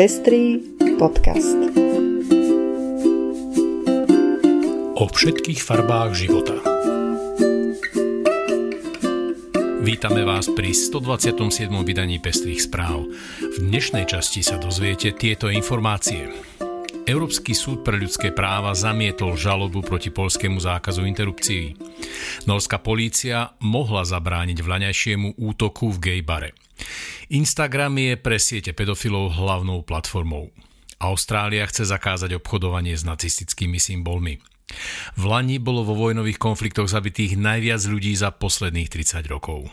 Pestrý podcast. O všetkých farbách života. Vítame vás pri 127. vydaní Pestrých správ. V dnešnej časti sa dozviete tieto informácie. Európsky súd pre ľudské práva zamietol žalobu proti poľskému zákazu interrupcií. Nórská polícia mohla zabrániť vlaňajšiemu útoku v gejbare. Instagram je pre siete pedofilov hlavnou platformou. Austrália chce zakázať obchodovanie s nacistickými symbolmi. V Lani bolo vo vojnových konfliktoch zabitých najviac ľudí za posledných 30 rokov.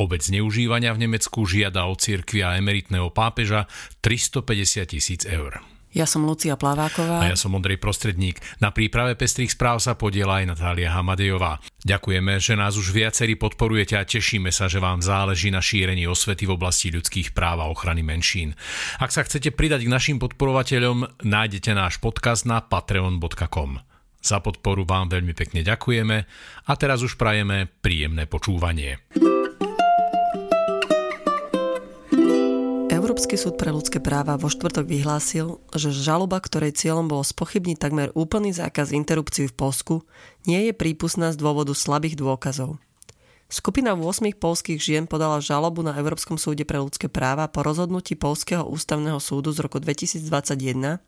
Obec zneužívania v Nemecku žiada od cirkvi a emeritného pápeža 350 000 eur. Ja som Lucia Plaváková. A ja som Ondrej Prostredník. Na príprave Pestrých správ sa podieľa aj Natália Hamadejová. Ďakujeme, že nás už viacerí podporujete a tešíme sa, že vám záleží na šírení osvety v oblasti ľudských práv a ochrany menšín. Ak sa chcete pridať k našim podporovateľom, nájdete náš podcast na patreon.com. Za podporu vám veľmi pekne ďakujeme a teraz už prajeme príjemné počúvanie. Európsky súd pre ľudské práva vo štvrtok vyhlásil, že žaloba, ktorej cieľom bolo spochybniť takmer úplný zákaz interrupcií v Poľsku, nie je prípustná z dôvodu slabých dôkazov. Skupina 8 poľských žien podala žalobu na Európskom súde pre ľudské práva po rozhodnutí Poľského ústavného súdu z roku 2021,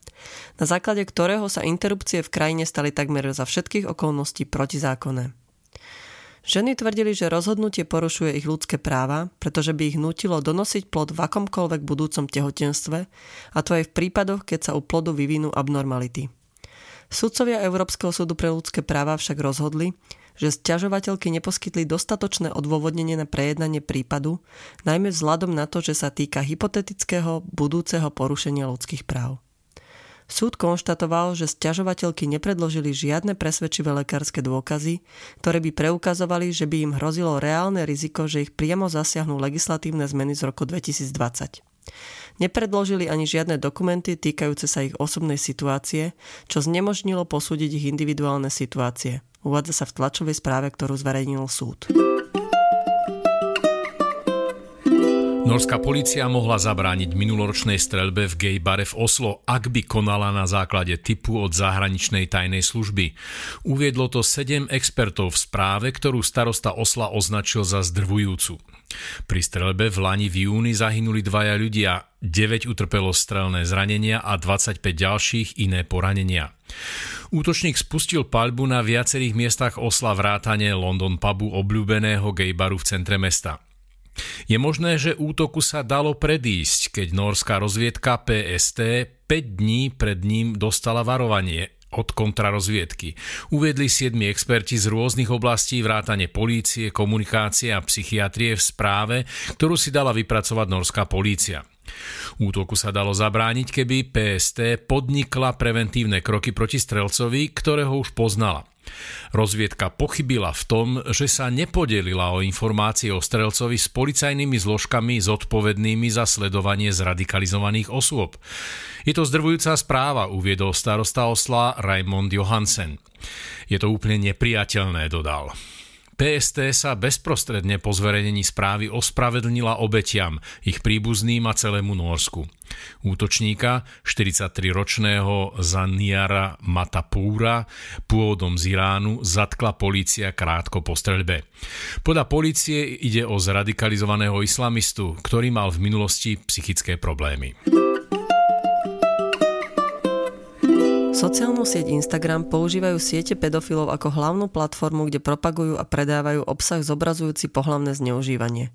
na základe ktorého sa interrupcie v krajine stali takmer za všetkých okolností protizákonné. Ženy tvrdili, že rozhodnutie porušuje ich ľudské práva, pretože by ich nútilo donosiť plod v akomkoľvek budúcom tehotenstve, a to aj v prípadoch, keď sa u plodu vyvinú abnormality. Sudcovia Európskeho súdu pre ľudské práva však rozhodli, že sťažovateľky neposkytli dostatočné odôvodnenie na prejednanie prípadu, najmä vzhľadom na to, že sa týka hypotetického budúceho porušenia ľudských práv. Súd konštatoval, že sťažovateľky nepredložili žiadne presvedčivé lekárske dôkazy, ktoré by preukazovali, že by im hrozilo reálne riziko, že ich priamo zasiahnu legislatívne zmeny z roku 2020. Nepredložili ani žiadne dokumenty týkajúce sa ich osobnej situácie, čo znemožnilo posúdiť ich individuálne situácie. Uvádza sa v tlačovej správe, ktorú zverejnil súd. Norská polícia mohla zabrániť minuloročnej streľbe v gejbare v Oslo, ak by konala na základe tipu od zahraničnej tajnej služby. Uviedlo to 7 expertov v správe, ktorú starosta Osla označil za zdrvujúcu. Pri streľbe v Lani v júni zahynuli 2 ľudia, 9 utrpelo strelné zranenia a 25 ďalších iné poranenia. Útočník spustil paľbu na viacerých miestach Osla vrátane London pubu, obľúbeného gejbaru v centre mesta. Je možné, že útoku sa dalo predísť, keď nórská rozviedka PST 5 dní pred ním dostala varovanie od kontrarozviedky. Uviedli 7 experti z rôznych oblastí vrátane polície, komunikácie a psychiatrie v správe, ktorú si dala vypracovať norská polícia. Útoku sa dalo zabrániť, keby PST podnikla preventívne kroky proti strelcovi, ktorého už poznala. Rozviedka pochybila v tom, že sa nepodelila o informácie o strelcovi s policajnými zložkami zodpovednými za sledovanie zradikalizovaných osôb. Je to zdrvujúca správa, uviedol starosta Osla Raymond Johansen. Je to úplne nepriateľné, dodal. PST sa bezprostredne po zverejnení správy ospravedlnila obetiam, ich príbuzným a celému Nórsku. Útočníka, 43-ročného Zaniara Matapúra, pôvodom z Iránu, zatkla polícia krátko po streľbe. Podľa polície ide o zradikalizovaného islamistu, ktorý mal v minulosti psychické problémy. Sociálnu sieť Instagram používajú siete pedofilov ako hlavnú platformu, kde propagujú a predávajú obsah zobrazujúci pohlavné zneužívanie.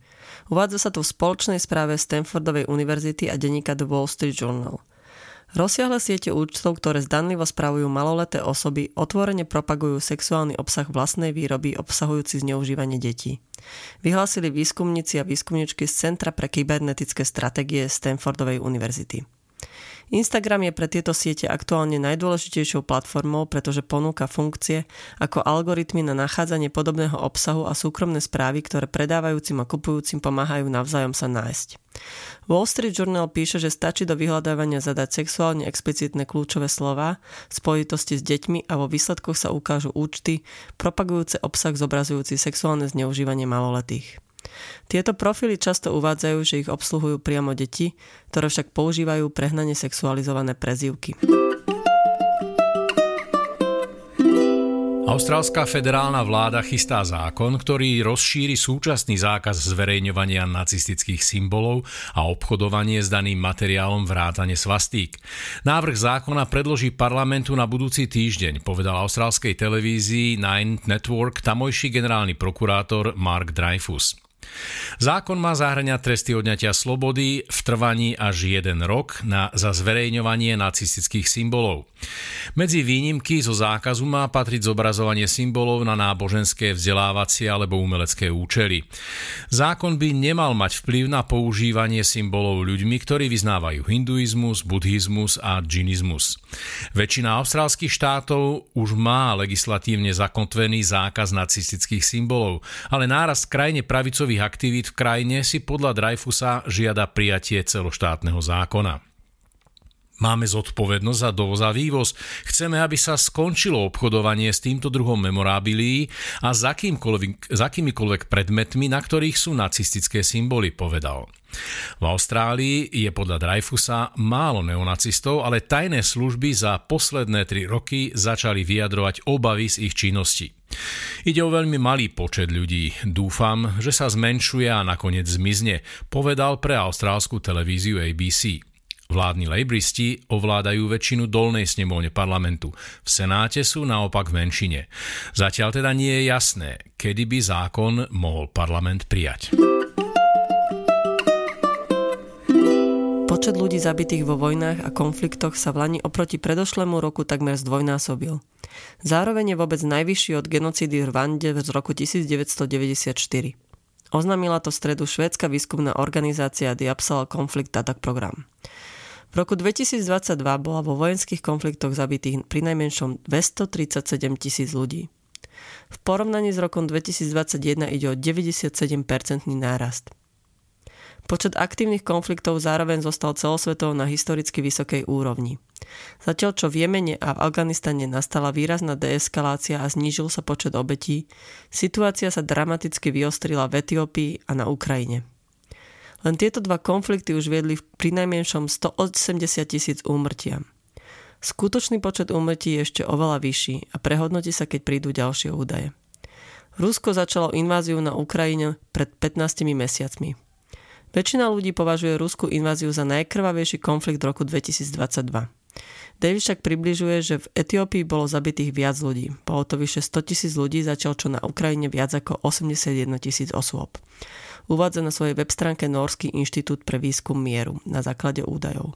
Uvádza sa to v spoločnej správe Stanfordovej univerzity a denníka The Wall Street Journal. Rozsiahle siete účtov, ktoré zdanlivo spravujú maloleté osoby, otvorene propagujú sexuálny obsah vlastnej výroby obsahujúci zneužívanie detí. Vyhlásili výskumníci a výskumničky z Centra pre kybernetické stratégie Stanfordovej univerzity. Instagram je pre tieto siete aktuálne najdôležitejšou platformou, pretože ponúka funkcie ako algoritmy na nachádzanie podobného obsahu a súkromné správy, ktoré predávajúcim a kupujúcim pomáhajú navzájom sa nájsť. Wall Street Journal píše, že stačí do vyhľadávania zadať sexuálne explicitné kľúčové slová, spojitosti s deťmi a vo výsledkoch sa ukážu účty propagujúce obsah zobrazujúci sexuálne zneužívanie maloletých. Tieto profily často uvádzajú, že ich obsluhujú priamo deti, ktoré však používajú prehnane sexualizované prezývky. Austrálska federálna vláda chystá zákon, ktorý rozšíri súčasný zákaz zverejňovania nacistických symbolov a obchodovanie s daným materiálom vrátane svastík. Návrh zákona predloží parlamentu na budúci týždeň, povedal austrálskej televízii Nine Network tamojší generálny prokurátor Mark Dreyfus. Zákon má zahŕňať tresty odňatia slobody v trvaní až 1 rok za zverejňovanie nacistických symbolov. Medzi výnimky zo zákazu má patriť zobrazovanie symbolov na náboženské, vzdelávacie alebo umelecké účely. Zákon by nemal mať vplyv na používanie symbolov ľuďmi, ktorí vyznávajú hinduizmus, buddhizmus a džinizmus. Väčšina austrálskych štátov už má legislatívne zakotvený zákaz nacistických symbolov, ale nárast krajne pravicových aktivít v krajine si podľa Dreyfusa žiada prijatie celoštátneho zákona. Máme zodpovednosť za dovoz a vývoz. Chceme, aby sa skončilo obchodovanie s týmto druhom memorábilií a s akýmikoľvek predmetmi, na ktorých sú nacistické symboly, povedal. V Austrálii je podľa Dreyfusa málo neonacistov, ale tajné služby za posledné 3 roky začali vyjadrovať obavy z ich činnosti. Ide o veľmi malý počet ľudí. Dúfam, že sa zmenšuje a nakoniec zmizne, povedal pre austrálsku televíziu ABC. Vládni lejbristi ovládajú väčšinu dolnej snemovne parlamentu. V senáte sú naopak v menšine. Zatiaľ teda nie je jasné, kedy by zákon mohol parlament prijať. Počet ľudí zabitých vo vojnách a konfliktoch sa v lani oproti predošlému roku takmer zdvojnásobil. Zároveň je vôbec najvyšší od genocídy v Rwande z roku 1994. Oznámila to v stredu švédska výskumná organizácia Uppsala Conflict Data Program. V roku 2022 bola vo vojenských konfliktoch zabitých prinajmenšom 237 000 ľudí. V porovnaní s rokom 2021 ide o 97% nárast. Počet aktívnych konfliktov zároveň zostal celosvetovo na historicky vysokej úrovni. Zatiaľ čo v Jemene a v Afganistane nastala výrazná deeskalácia a znížil sa počet obetí, situácia sa dramaticky vyostrila v Etiópii a na Ukrajine. Len tieto 2 konflikty už viedli prinajmenšom 180 000 úmrtia. Skutočný počet úmrtí je ešte oveľa vyšší a prehodnotí sa, keď prídu ďalšie údaje. Rusko začalo inváziu na Ukrajine pred 15 mesiacmi. Väčšina ľudí považuje ruskú inváziu za najkrvavejší konflikt roku 2022. Davis však približuje, že v Etiópii bolo zabitých viac ľudí. Bolo to vyše 100 000 ľudí, zatiaľ čo na Ukrajine viac ako 81 000 osôb. Uvádza na svojej web stránke Nórsky inštitút pre výskum mieru na základe údajov.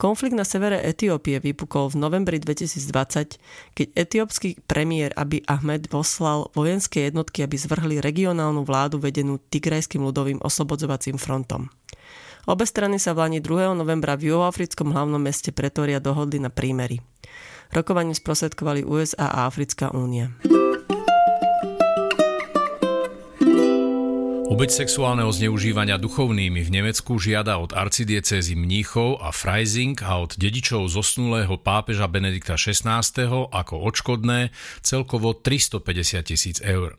Konflikt na severe Etiópie vypukol v novembri 2020, keď etiópsky premiér Abiy Ahmed poslal vojenské jednotky, aby zvrhli regionálnu vládu vedenú Tigrajským ľudovým oslobodzovacím frontom. Obe strany sa v lani 2. novembra v juhoafrickom hlavnom meste Pretoria dohodli na prímeri. Rokovanie sprostredkovali USA a Africká únia. Obeť sexuálneho zneužívania duchovnými v Nemecku žiada od arcidiecézy Mníchov a Freising a od dedičov zosnulého pápeža Benedikta XVI ako odškodné celkovo 350 000 eur.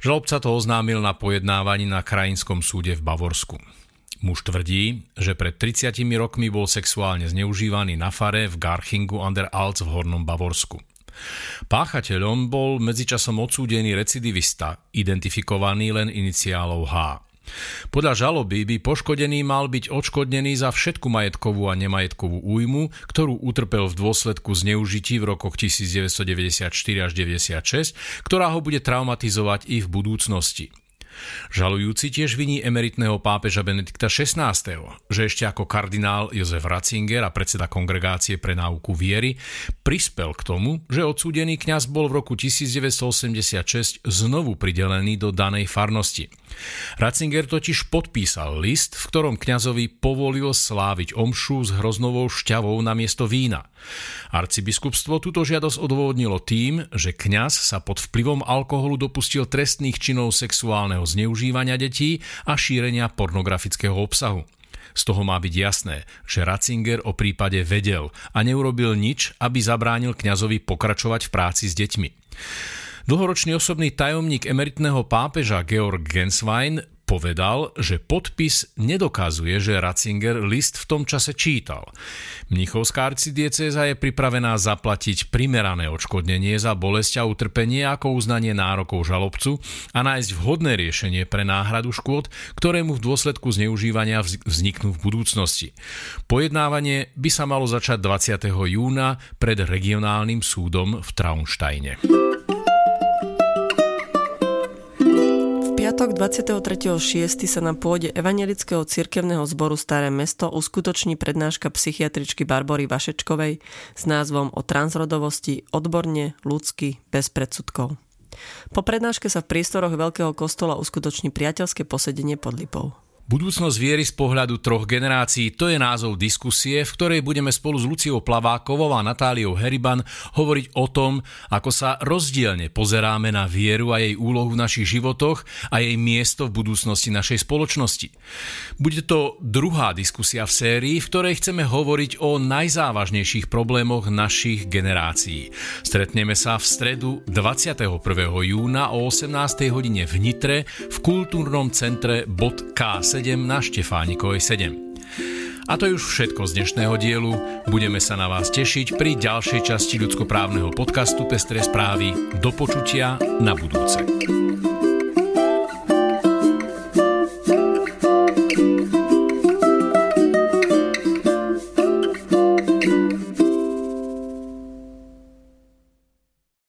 Žalobca to oznámil na pojednávaní na krajinskom súde v Bavorsku. Muž tvrdí, že pred 30 rokmi bol sexuálne zneužívaný na fare v Garchingu an der Alz v Hornom Bavorsku. Páchateľom bol medzičasom odsúdený recidivista, identifikovaný len iniciálov H. Podľa žaloby by poškodený mal byť odškodnený za všetku majetkovú a nemajetkovú újmu, ktorú utrpel v dôsledku zneužití v rokoch 1994 až 1996, ktorá ho bude traumatizovať i v budúcnosti. Žalujúci tiež viní emeritného pápeža Benedikta XVI, že ešte ako kardinál Josef Ratzinger a predseda Kongregácie pre náuku viery prispel k tomu, že odsúdený kňaz bol v roku 1986 znovu pridelený do danej farnosti. Ratzinger totiž podpísal list, v ktorom kňazovi povolil sláviť omšu s hroznovou šťavou namiesto vína. Arcibiskupstvo túto žiadosť odôvodnilo tým, že kňaz sa pod vplyvom alkoholu dopustil trestných činov sexuálneho zneužívania detí a šírenia pornografického obsahu. Z toho má byť jasné, že Ratzinger o prípade vedel a neurobil nič, aby zabránil kňazovi pokračovať v práci s deťmi. Dlhoročný osobný tajomník emeritného pápeža Georg Genswein Povedal, že podpis nedokazuje, že Ratzinger list v tom čase čítal. Mnichovská arcidiecéza je pripravená zaplatiť primerané odškodnenie za bolesť a utrpenie ako uznanie nárokov žalobcu a nájsť vhodné riešenie pre náhradu škôd, ktorému v dôsledku zneužívania vzniknú v budúcnosti. Pojednávanie by sa malo začať 20. júna pred regionálnym súdom v Traunsteine. Piatok 23.6. sa na pôde Evangelického cirkevného zboru Staré mesto uskutoční prednáška psychiatričky Barbory Vašečkovej s názvom O transrodovosti odborne, ľudsky, bez predsudkov. Po prednáške sa v priestoroch Veľkého kostola uskutoční priateľské posedenie pod lipou. Budúcnosť viery z pohľadu troch generácií, to je názov diskusie, v ktorej budeme spolu s Luciou Plavákovou a Natáliou Heriban hovoriť o tom, ako sa rozdielne pozeráme na vieru a jej úlohu v našich životoch a jej miesto v budúcnosti našej spoločnosti. Bude to druhá diskusia v sérii, v ktorej chceme hovoriť o najzávažnejších problémoch našich generácií. Stretneme sa v stredu 21. júna o 18. hodine v Nitre v kultúrnom centre .k. na Štefánikovej 7. A to je už všetko z dnešného dielu. Budeme sa na vás tešiť pri ďalšej časti ľudskoprávneho podcastu Pestré správy. Do počutia na budúce.